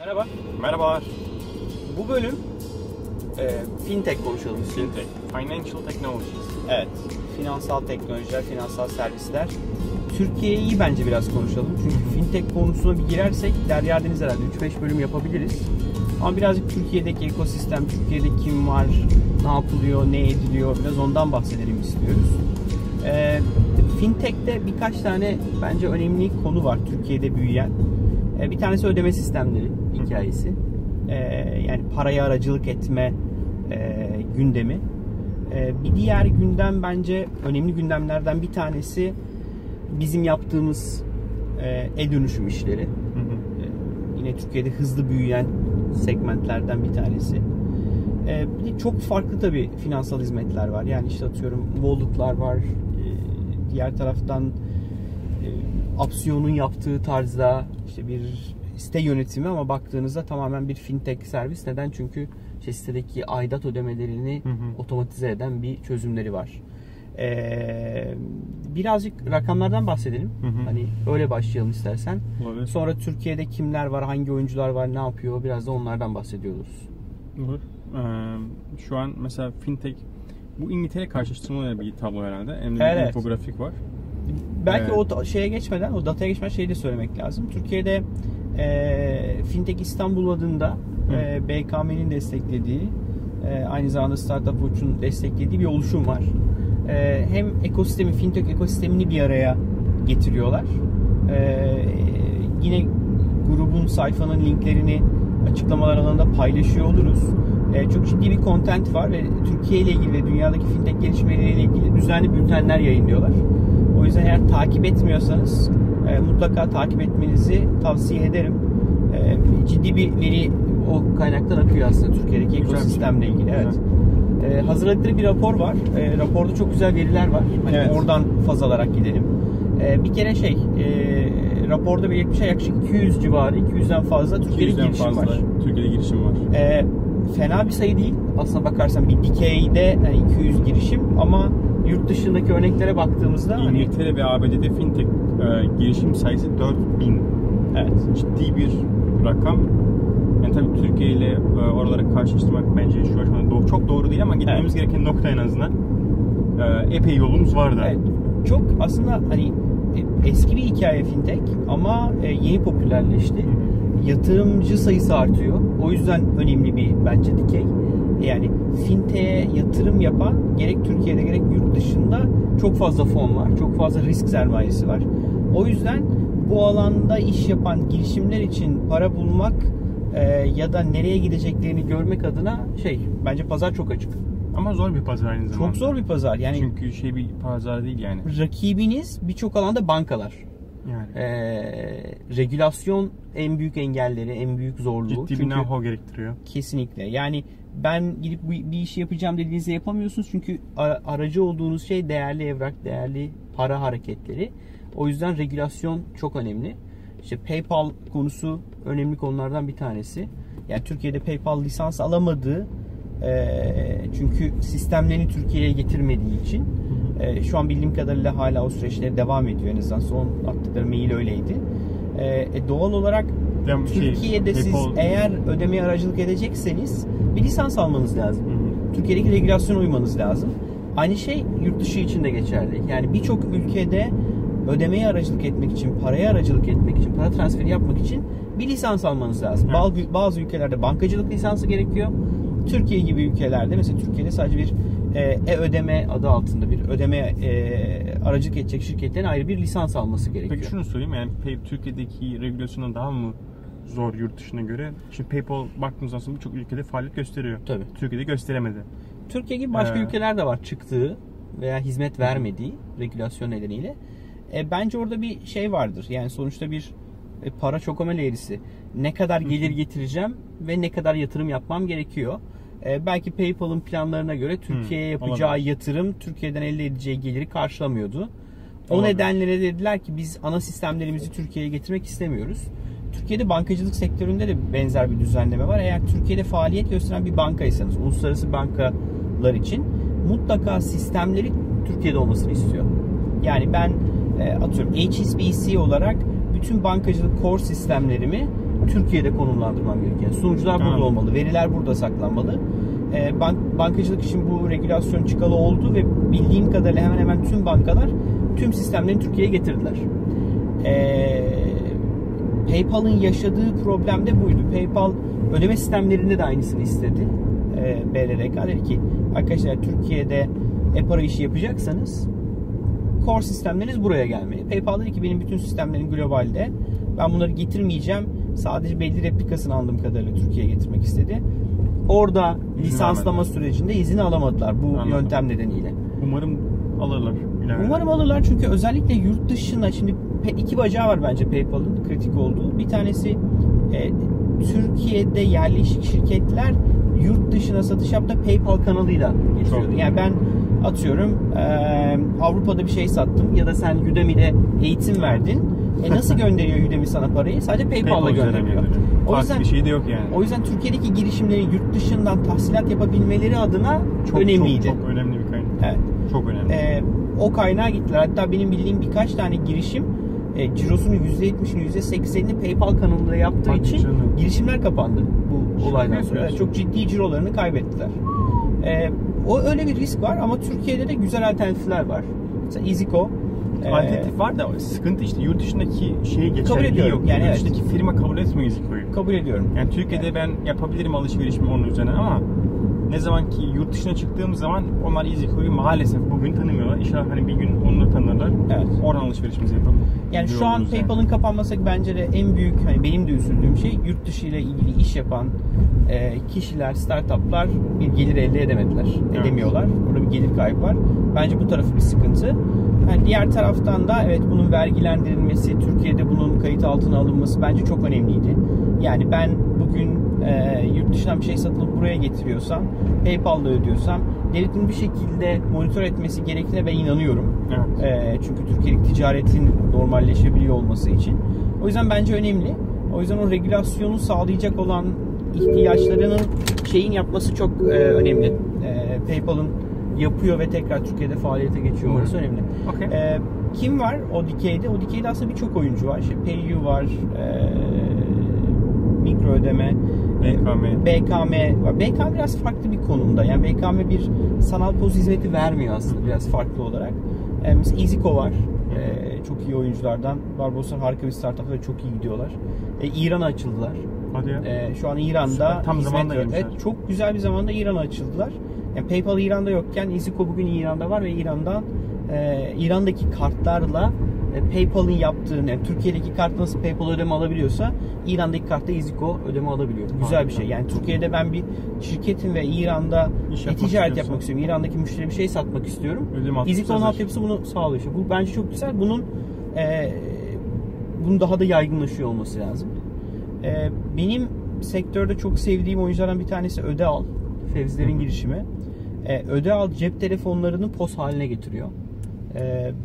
Merhaba. Merhabalar. Bu bölüm Fintech konuşalım. Fintech. Financial Technologies. Evet. Finansal teknolojiler, finansal servisler. Türkiye'yi bence biraz konuşalım. Çünkü Fintech konusuna bir girersek derya deniz herhalde 3-5 bölüm yapabiliriz. Ama birazcık Türkiye'deki ekosistem, Türkiye'de kim var, ne yapılıyor, ne ediliyor biraz ondan bahsedelim istiyoruz. Fintech'te birkaç tane bence önemli konu var Türkiye'de büyüyen. Bir tanesi ödeme sistemleri hikayesi. Yani paraya aracılık etme gündemi. Bir diğer gündem bence önemli gündemlerden bir tanesi bizim yaptığımız e-dönüşüm işleri. Yine Türkiye'de hızlı büyüyen segmentlerden bir tanesi. Bir de çok farklı tabii finansal hizmetler var. Yani işte atıyorum wallet'lar var. Diğer taraftan Apsiyon'un yaptığı tarzda işte bir site yönetimi ama baktığınızda tamamen bir fintech servis. Neden? Çünkü işte sitedeki aidat ödemelerini otomatize eden bir çözümleri var. Birazcık rakamlardan bahsedelim. Hani öyle başlayalım istersen. Olabilir. Sonra Türkiye'de kimler var, hangi oyuncular var, ne yapıyor, biraz da onlardan bahsediyoruz. Olur. Şu an mesela fintech, bu İngiltere karşılaştırmalarıyla bir tablo herhalde. Hem de bir infografik var. Belki o şeye geçmeden, o dataya geçmeden şeyi de söylemek lazım. Türkiye'de Fintech İstanbul adında BKM'nin desteklediği, aynı zamanda Startup Watch'un desteklediği bir oluşum var. Hem ekosistemi, Fintech ekosistemini bir araya getiriyorlar. Yine grubun, sayfanın linklerini açıklamalar alanında paylaşıyor oluruz. Çok ciddi bir content var ve Türkiye ile ilgili ve dünyadaki fintech gelişmeleriyle ilgili düzenli bültenler yayınlıyorlar. O yüzden eğer takip etmiyorsanız mutlaka takip etmenizi tavsiye ederim. Ciddi bir veri o kaynaktan akıyor aslında Türkiye'deki ekosistemle ilgili. Evet. Hazırladıkları bir rapor var. Raporda çok güzel veriler var. Hani oradan faz alarak gidelim. Bir kere raporda belirtmiş yaklaşık 200 civarı, 200'den fazla Türkiye'de girişim var. Fena bir sayı değil. Aslına bakarsan bir dikeyde yani 200 girişim ama yurt dışındaki örneklere baktığımızda İngiltere ve ABD'de fintech girişim sayısı 4000. Evet. Ciddi bir rakam. Yani tabii Türkiye ile oraları karşılaştırmak bence şu aşamada çok doğru değil ama gitmemiz gereken nokta en azından epey yolumuz var da. Evet. Çok aslında hani eski bir hikaye fintech ama yeni popülerleşti. Yatırımcı sayısı artıyor. O yüzden önemli bir bence dikey. Yani fintech'e yatırım yapan gerek Türkiye'de gerek yurt dışında çok fazla fon var. Çok fazla risk sermayesi var. O yüzden bu alanda iş yapan girişimler için para bulmak ya da nereye gideceklerini görmek adına bence pazar çok açık. Ama zor bir pazar aynı zamanda. Çok zor bir pazar. Yani çünkü bir pazar değil yani. Rakibiniz birçok alanda bankalar. Yani. Regülasyon en büyük engelleri, en büyük zorluğu. Ciddi bir know-how gerektiriyor. Kesinlikle. Yani ben gidip bir işi yapacağım dediğinizde yapamıyorsunuz. Çünkü aracı olduğunuz şey değerli evrak, değerli para hareketleri. O yüzden regülasyon çok önemli. İşte PayPal konusu önemli konulardan bir tanesi. Yani Türkiye'de PayPal lisans alamadığı çünkü sistemlerini Türkiye'ye getirmediği için şu an bildiğim kadarıyla hala o süreçlere devam ediyor. En azından son attıkları mail öyleydi. Doğal olarak Türkiye'de siz eğer ödemeye aracılık edecekseniz bir lisans almanız lazım. Türkiye'deki regülasyona uymanız lazım. Aynı şey yurt dışı için de geçerli. Yani birçok ülkede ödemeye aracılık etmek için, paraya aracılık etmek için, para transferi yapmak için bir lisans almanız lazım. Evet. Bazı ülkelerde bankacılık lisansı gerekiyor. Türkiye gibi ülkelerde, mesela Türkiye'de sadece bir e-ödeme adı altında bir ödeme aracılık edecek şirketlerin ayrı bir lisans alması gerekiyor. Peki şunu sorayım, yani Türkiye'deki regülasyona daha mı zor yurt dışına göre? Şimdi PayPal baktığımızda aslında birçok ülkede faaliyet gösteriyor. Tabii. Türkiye'de gösteremedi. Türkiye gibi başka ülkeler de var çıktığı veya hizmet vermediği regülasyon nedeniyle. Bence orada bir vardır. Yani sonuçta bir para çökme eğrisi. Ne kadar gelir getireceğim ve ne kadar yatırım yapmam gerekiyor. Belki PayPal'ın planlarına göre Türkiye'ye yapacağı yatırım Türkiye'den elde edeceği geliri karşılamıyordu. O nedenle dediler ki biz ana sistemlerimizi Türkiye'ye getirmek istemiyoruz. Türkiye'de bankacılık sektöründe de benzer bir düzenleme var. Eğer Türkiye'de faaliyet gösteren bir bankaysanız, uluslararası bankalar için mutlaka sistemleri Türkiye'de olmasını istiyor. Yani ben atıyorum HSBC olarak bütün bankacılık core sistemlerimi Türkiye'de konumlandırmam gerekiyor. Sunucular burada olmalı, veriler burada saklanmalı. Bankacılık için bu regülasyon çıkalı oldu ve bildiğim kadarıyla hemen hemen tüm bankalar tüm sistemlerini Türkiye'ye getirdiler. PayPal'ın yaşadığı problem de buydu. PayPal ödeme sistemlerinde de aynısını istedi. BRRK dedi ki arkadaşlar Türkiye'de e-para işi yapacaksanız core sistemleriniz buraya gelmeli. PayPal dedi ki benim bütün sistemlerim globalde. Ben bunları getirmeyeceğim. Sadece belli replikasını aldığım kadarıyla Türkiye'ye getirmek istedi. Orada lisanslama sürecinde izin alamadılar bu yöntem nedeniyle. Umarım alırlar. Umarım alırlar çünkü özellikle yurt dışına şimdi iki bacağı var bence PayPal'ın kritik olduğu. Bir tanesi Türkiye'de yerleşik şirketler yurt dışına satış yaptığı PayPal kanalıyla geçiyordu. Yani ben atıyorum Avrupa'da bir şey sattım ya da sen Udemy'de eğitim verdin. Nasıl gönderiyor Udemy sana parayı? Sadece PayPal'la gönderiyor. O yüzden bir şey de yok yani. O yüzden Türkiye'deki girişimlerin yurt dışından tahsilat yapabilmeleri adına çok önemliydi. Çok önemli bir kaynak. Evet. Çok önemli. O kaynağa gittiler. Hatta benim bildiğim birkaç tane girişim cirosunun %70'ini %80'ini PayPal kanalında yaptığı için girişimler kapandı bu olaydan sonra. Yani çok ciddi cirolarını kaybettiler. O öyle bir risk var ama Türkiye'de de güzel alternatifler var. Mesela iyzico. Alternatif var da sıkıntı işte yurt dışındaki şeye geçerli yok. Yani yurt dışındaki firma kabul etmiyor iyzico'yu. Kabul ediyorum. Yani Türkiye'de ben yapabilirim alışverişimi onun üzerine ama ne zaman ki yurt dışına çıktığım zaman onlar iyzico'yu maalesef bugün tanımıyorlar. İnşallah hani bir gün onunla tanırlar. Evet. Oradan alışverişimizi yapalım. Yani şu an PayPal'ın kapanması bence de en büyük, hani benim de üzüldüğüm şey yurt dışı ile ilgili iş yapan kişiler, startuplar bir gelir elde edemediler. Evet. Edemiyorlar. Burada bir gelir kaybı var. Bence bu tarafı bir sıkıntı. Yani diğer taraftan da evet bunun vergilendirilmesi, Türkiye'de bunun kayıt altına alınması bence çok önemliydi. Yani ben bugün yurt dışından bir şey satılıp buraya getiriyorsam, PayPal'da ödüyorsam devletin bir şekilde monitör etmesi gerektiğine ben inanıyorum. Evet. Çünkü Türkiye'lik ticaretin normalleşebiliyor olması için. O yüzden bence önemli. O yüzden o regülasyonu sağlayacak olan ihtiyaçlarının şeyin yapması çok önemli. PayPal'ın yapıyor ve tekrar Türkiye'de faaliyete geçiyor. Orası önemli. Okay. Kim var o dikeyde? O dikeyde aslında birçok oyuncu var. İşte PayU var, mikro ödeme, BKM var. BKM biraz farklı bir konumda. Yani BKM bir sanal POS hizmeti vermiyor aslında biraz farklı olarak. Mesela iyzico var. Çok iyi oyunculardan. Barbaslar harika bir startup ve çok iyi gidiyorlar. İran'a açıldılar. Hadi ya. Şu an İran'da tam zamanda çok güzel bir zamanda İran'a açıldılar. Yani PayPal İran'da yokken iyzico bugün İran'da var ve İran'daki kartlarla PayPal'ın yaptığını, yani Türkiye'deki kart nasıl PayPal ödeme alabiliyorsa İran'daki kartta iyzico ödeme alabiliyor. Güzel bir şey. Yani Türkiye'de ben bir şirketim ve İran'da ticaret yapmak istiyorum. İran'daki müşteriye bir şey satmak istiyorum. iyzico'nun altyapısı bunu sağlıyor. Bu bence çok güzel. Bunun daha da yaygınlaşıyor olması lazım. Benim sektörde çok sevdiğim oyunculardan bir tanesi Öde Al. Fevzilerin girişimi. Öde Al cep telefonlarını POS haline getiriyor.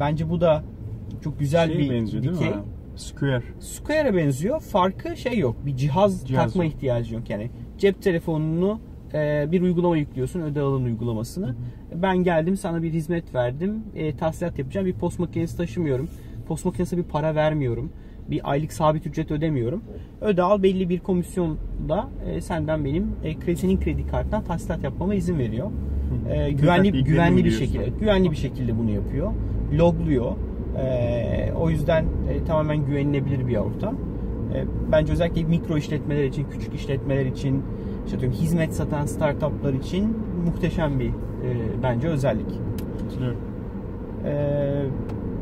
Bence bu da çok güzel benziyor, dikey. Değil mi? Square'e benziyor. Farkı yok. Bir cihaz takma ihtiyacı yok. Yani cep telefonunu bir uygulama yüklüyorsun. Öde Al'ın uygulamasını. Ben geldim sana bir hizmet verdim. Tahsilat yapacağım. Bir POS makinesi taşımıyorum. POS makinesine bir para vermiyorum. Bir aylık sabit ücret ödemiyorum. Öde Al belli bir komisyonda senden benim kredi kartından tahsilat yapmama izin veriyor. Güvenli bir şekilde. Güvenli bir şekilde bunu yapıyor. Logluyor. O yüzden tamamen güvenilebilir bir ortam. Bence özellikle mikro işletmeler için, küçük işletmeler için, hizmet satan startuplar için muhteşem bir bence özellik.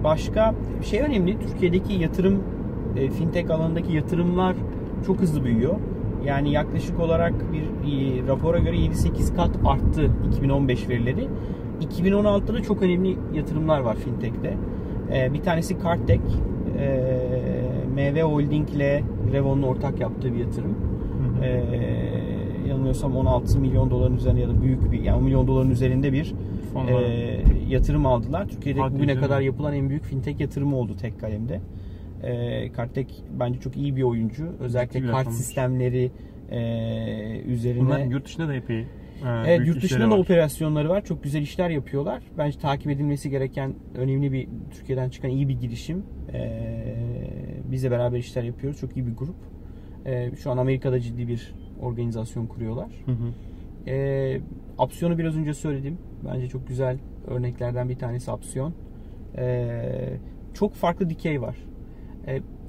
Başka şey önemli. Türkiye'deki yatırım Fintech alanındaki yatırımlar çok hızlı büyüyor. Yani yaklaşık olarak bir rapora göre 7-8 kat arttı 2015 verileri. 2016'da da çok önemli yatırımlar var Fintech'te. Bir tanesi Kartek, MV Holding ile Revo'nun ortak yaptığı bir yatırım. Yanılmıyorsam 16 milyon doların üzerinde ya da büyük bir, yani 10 milyon doların üzerinde bir yatırım aldılar. Türkiye'de bugüne kadar yapılan en büyük Fintech yatırımı oldu tek kalemde. Kartek bence çok iyi bir oyuncu. Özellikle kart sistemleri üzerine. Bunlar yurt dışında da epey. Evet, yurt dışında da operasyonları var. Çok güzel işler yapıyorlar. Bence takip edilmesi gereken önemli bir Türkiye'den çıkan iyi bir girişim. Biz de beraber işler yapıyoruz. Çok iyi bir grup. Şu an Amerika'da ciddi bir organizasyon kuruyorlar. Hı hı. Apsiyonu biraz önce söyledim. Bence çok güzel örneklerden bir tanesi Apsiyon. Çok farklı dikey var.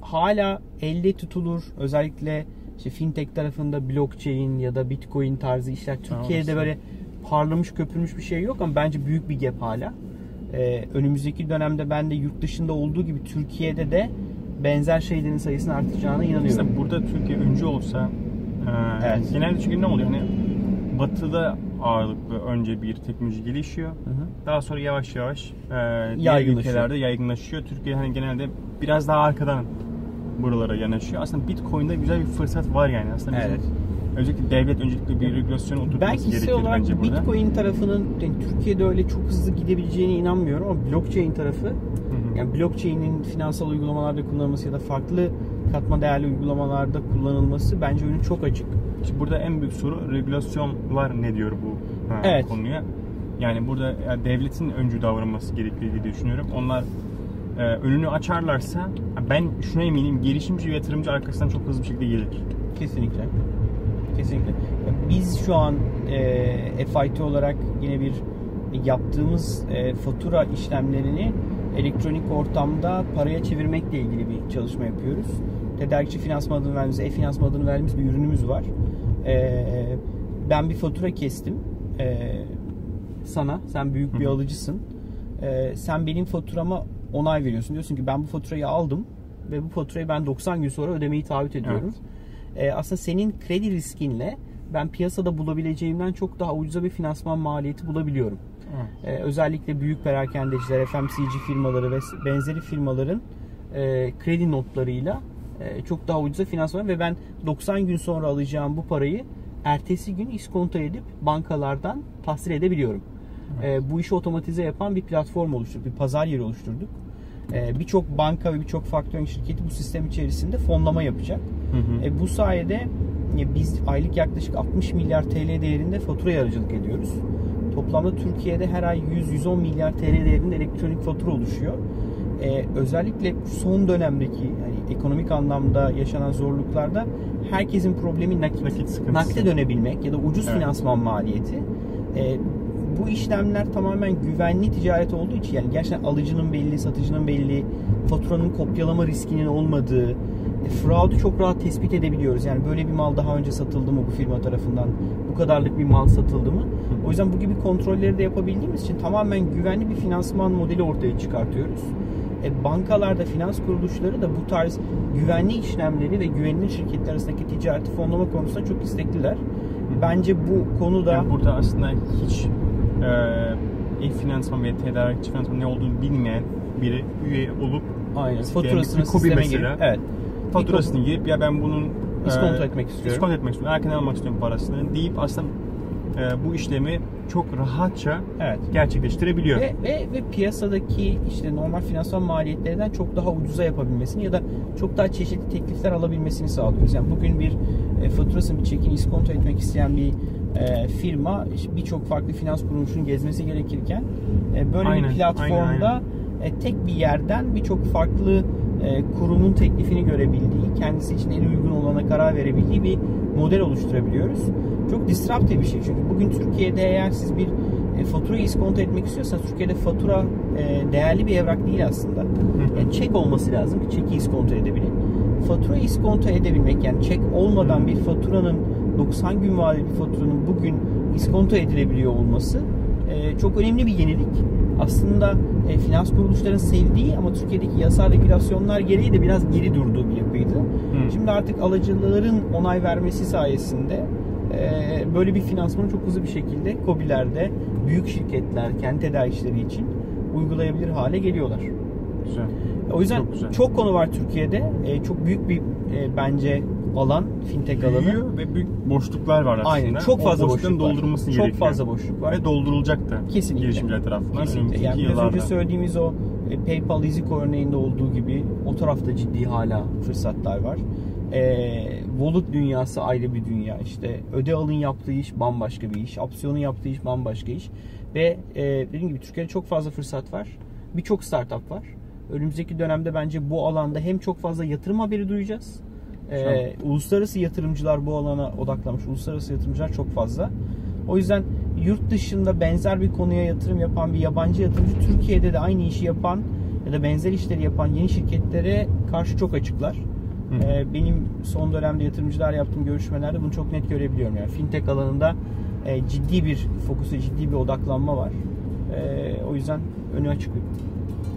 Hala elle tutulur. Özellikle işte fintech tarafında blockchain ya da bitcoin tarzı işler Türkiye'de tamam, böyle parlamış köpürmüş bir şey yok ama bence büyük bir gap hala. Önümüzdeki dönemde ben de yurt dışında olduğu gibi Türkiye'de de benzer şeylerin sayısının artacağına inanıyorum. İşte burada Türkiye öncü olsa evet. Genelde çünkü ne oluyor? Hani batıda ağırlıklı önce bir teknoloji gelişiyor. Hı hı. Daha sonra yavaş yavaş diğer ülkelerde yaygınlaşıyor. Türkiye hani genelde biraz daha arkadan buralara yanaşıyor. Aslında Bitcoin'de güzel bir fırsat var yani. Aslında evet. Özellikle devlet öncelikle bir regülasyon oturtması gerekiyor bence burada. Belki Bitcoin tarafının yani Türkiye'de öyle çok hızlı gidebileceğine inanmıyorum ama blockchain tarafı, hı hı. Yani blockchain'in finansal uygulamalarda kullanılması ya da farklı katma değerli uygulamalarda kullanılması bence önü çok açık. Şimdi burada en büyük soru regülasyonlar ne diyor bu evet. konuya? Yani burada yani devletin öncü davranması gerektiği diye düşünüyorum. Onlar önünü açarlarsa ben şuna eminim girişimci ve yatırımcı arkasından çok hızlı bir şekilde gelir. Kesinlikle. Kesinlikle. Biz şu an FIT olarak yine bir yaptığımız fatura işlemlerini elektronik ortamda paraya çevirmekle ilgili bir çalışma yapıyoruz. Tedarikçi finansman adını verdiğimiz, e-finansman adını verdiğimiz bir ürünümüz var. Ben bir fatura kestim sana. Sen büyük bir alıcısın. Sen benim faturama onay veriyorsun. Diyorsun ki ben bu faturayı aldım ve bu faturayı ben 90 gün sonra ödemeyi taahhüt ediyorum. Evet. Aslında senin kredi riskinle ben piyasada bulabileceğimden çok daha ucuza bir finansman maliyeti bulabiliyorum. Evet. Özellikle büyük perakendeciler, FMCG firmaları ve benzeri firmaların kredi notlarıyla çok daha ucuza finansman ve ben 90 gün sonra alacağım bu parayı ertesi gün iskonto edip bankalardan tahsil edebiliyorum. Evet. Bu işi otomatize yapan bir platform oluşturduk, bir pazar yeri oluşturduk. Birçok banka ve birçok factoring şirketi bu sistem içerisinde fonlama yapacak. Hı hı. Bu sayede biz aylık yaklaşık 60 milyar TL değerinde faturaya aracılık ediyoruz. Toplamda Türkiye'de her ay 100-110 milyar TL değerinde elektronik fatura oluşuyor. Özellikle son dönemdeki yani ekonomik anlamda yaşanan zorluklarda herkesin problemi nakite dönebilmek ya da ucuz evet. finansman maliyeti. Bu işlemler tamamen güvenli ticaret olduğu için yani gerçekten alıcının belli, satıcının belli, faturanın kopyalama riskinin olmadığı, fraud'u çok rahat tespit edebiliyoruz. Yani böyle bir mal daha önce satıldı mı bu firma tarafından, bu kadarlık bir mal satıldı mı? O yüzden bu gibi kontrolleri de yapabildiğimiz için tamamen güvenli bir finansman modeli ortaya çıkartıyoruz. Bankalarda, finans kuruluşları da bu tarz güvenli işlemleri ve güvenilir şirketler arasındaki ticareti fonlama konusunda çok istekliler. Bence bu konuda... Yani burada aslında hiç... e-finansman ve tedarikçi finansman ne olduğunu bilmeyen biri üye olup aynen. faturasını sisteme girip evet. faturasını girip ya ben bunun iskonto etmek istiyorum. Erken almak istiyorum parasını deyip aslında bu işlemi çok rahatça evet. gerçekleştirebiliyor. Ve piyasadaki işte normal finansman maliyetlerinden çok daha ucuza yapabilmesini ya da çok daha çeşitli teklifler alabilmesini sağlıyoruz. Yani bugün bir faturasını bir çekini iskonto etmek isteyen bir firma birçok farklı finans kuruluşunun gezmesi gerekirken böyle aynen, bir platformda aynen. tek bir yerden birçok farklı kurumun teklifini görebildiği, kendisi için en uygun olana karar verebildiği bir model oluşturabiliyoruz. Çok disruptive bir şey çünkü bugün Türkiye'de eğer siz bir faturayı iskonto etmek istiyorsanız Türkiye'de fatura değerli bir evrak değil aslında. Yani çek olması lazım ki çeki iskonto edebilin. Faturayı iskonto edebilmek yani çek olmadan bir faturanın 90 gün vadeli bir faturanın bugün iskonto edilebiliyor olması çok önemli bir yenilik. Aslında finans kuruluşların sevdiği ama Türkiye'deki yasal regülasyonlar gereği de biraz geri durduğu bir yapıydı. Hmm. Şimdi artık alıcıların onay vermesi sayesinde böyle bir finansmanı çok hızlı bir şekilde KOBİ'lerde, büyük şirketler, kendi tedarikçileri için uygulayabilir hale geliyorlar. Güzel. O yüzden çok konu var Türkiye'de. Çok büyük bir bence alan, fintech alanı. Büyüyor ve büyük boşluklar var aslında. Aynen. Çok fazla boşluk var. Doldurulması gerekiyor. Çok fazla boşluk var. Ve doldurulacak da. Kesinlikle. Girişimciler tarafından. Kesinlikle. Yani biraz önce söylediğimiz o PayPal, iyzico örneğinde olduğu gibi o tarafta ciddi hala fırsatlar var. Wallet dünyası ayrı bir dünya. İşte Öde Al'ın yaptığı iş bambaşka bir iş. Apsiyon'un yaptığı iş bambaşka iş. Ve dediğim gibi Türkiye'de çok fazla fırsat var. Birçok startup var. Önümüzdeki dönemde bence bu alanda hem çok fazla yatırım haberi duyacağız Uluslararası yatırımcılar bu alana odaklamış. Uluslararası yatırımcılar çok fazla. O yüzden yurt dışında benzer bir konuya yatırım yapan bir yabancı yatırımcı Türkiye'de de aynı işi yapan ya da benzer işleri yapan yeni şirketlere karşı çok açıklar. Benim son dönemde yatırımcılar yaptığım görüşmelerde bunu çok net görebiliyorum. Yani fintech alanında ciddi bir fokus, ciddi bir odaklanma var. O yüzden önü açık bir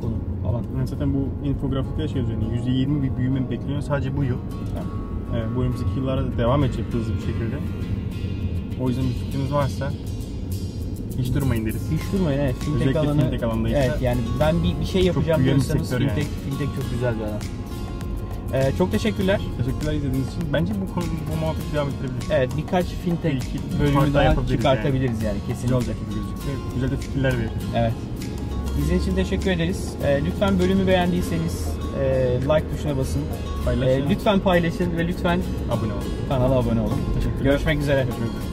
konu, alan. Yani zaten bu infografikte şey üzerine %20 bir büyüme bekleniyor sadece bu yıl. Bu önümüzdeki yıllarda da devam edecek hızlı bir şekilde. O yüzden bir fikriniz varsa hiç durmayın deriz. Hiç durmayın, evet. Fintech alanı, fintech alanındaysa. Evet, yani ben bir şey yapacağım diyorsanız fintech çok güzel bir alan. Çok teşekkürler. Teşekkürler izlediğiniz için. Bence bu konu, bu muhabbeti devam ettirebiliriz. Evet, birkaç fintech bölümü daha çıkartabiliriz yani. Kesin olacak gibi gözüküyor. Güzel de fikirler verir. Evet. İzlediğiniz için teşekkür ederiz. Lütfen bölümü beğendiyseniz like tuşuna basın. Paylaşın. Lütfen paylaşın ve lütfen abone olun. Kanala abone olun. Görüşmek üzere. Görüşmek üzere.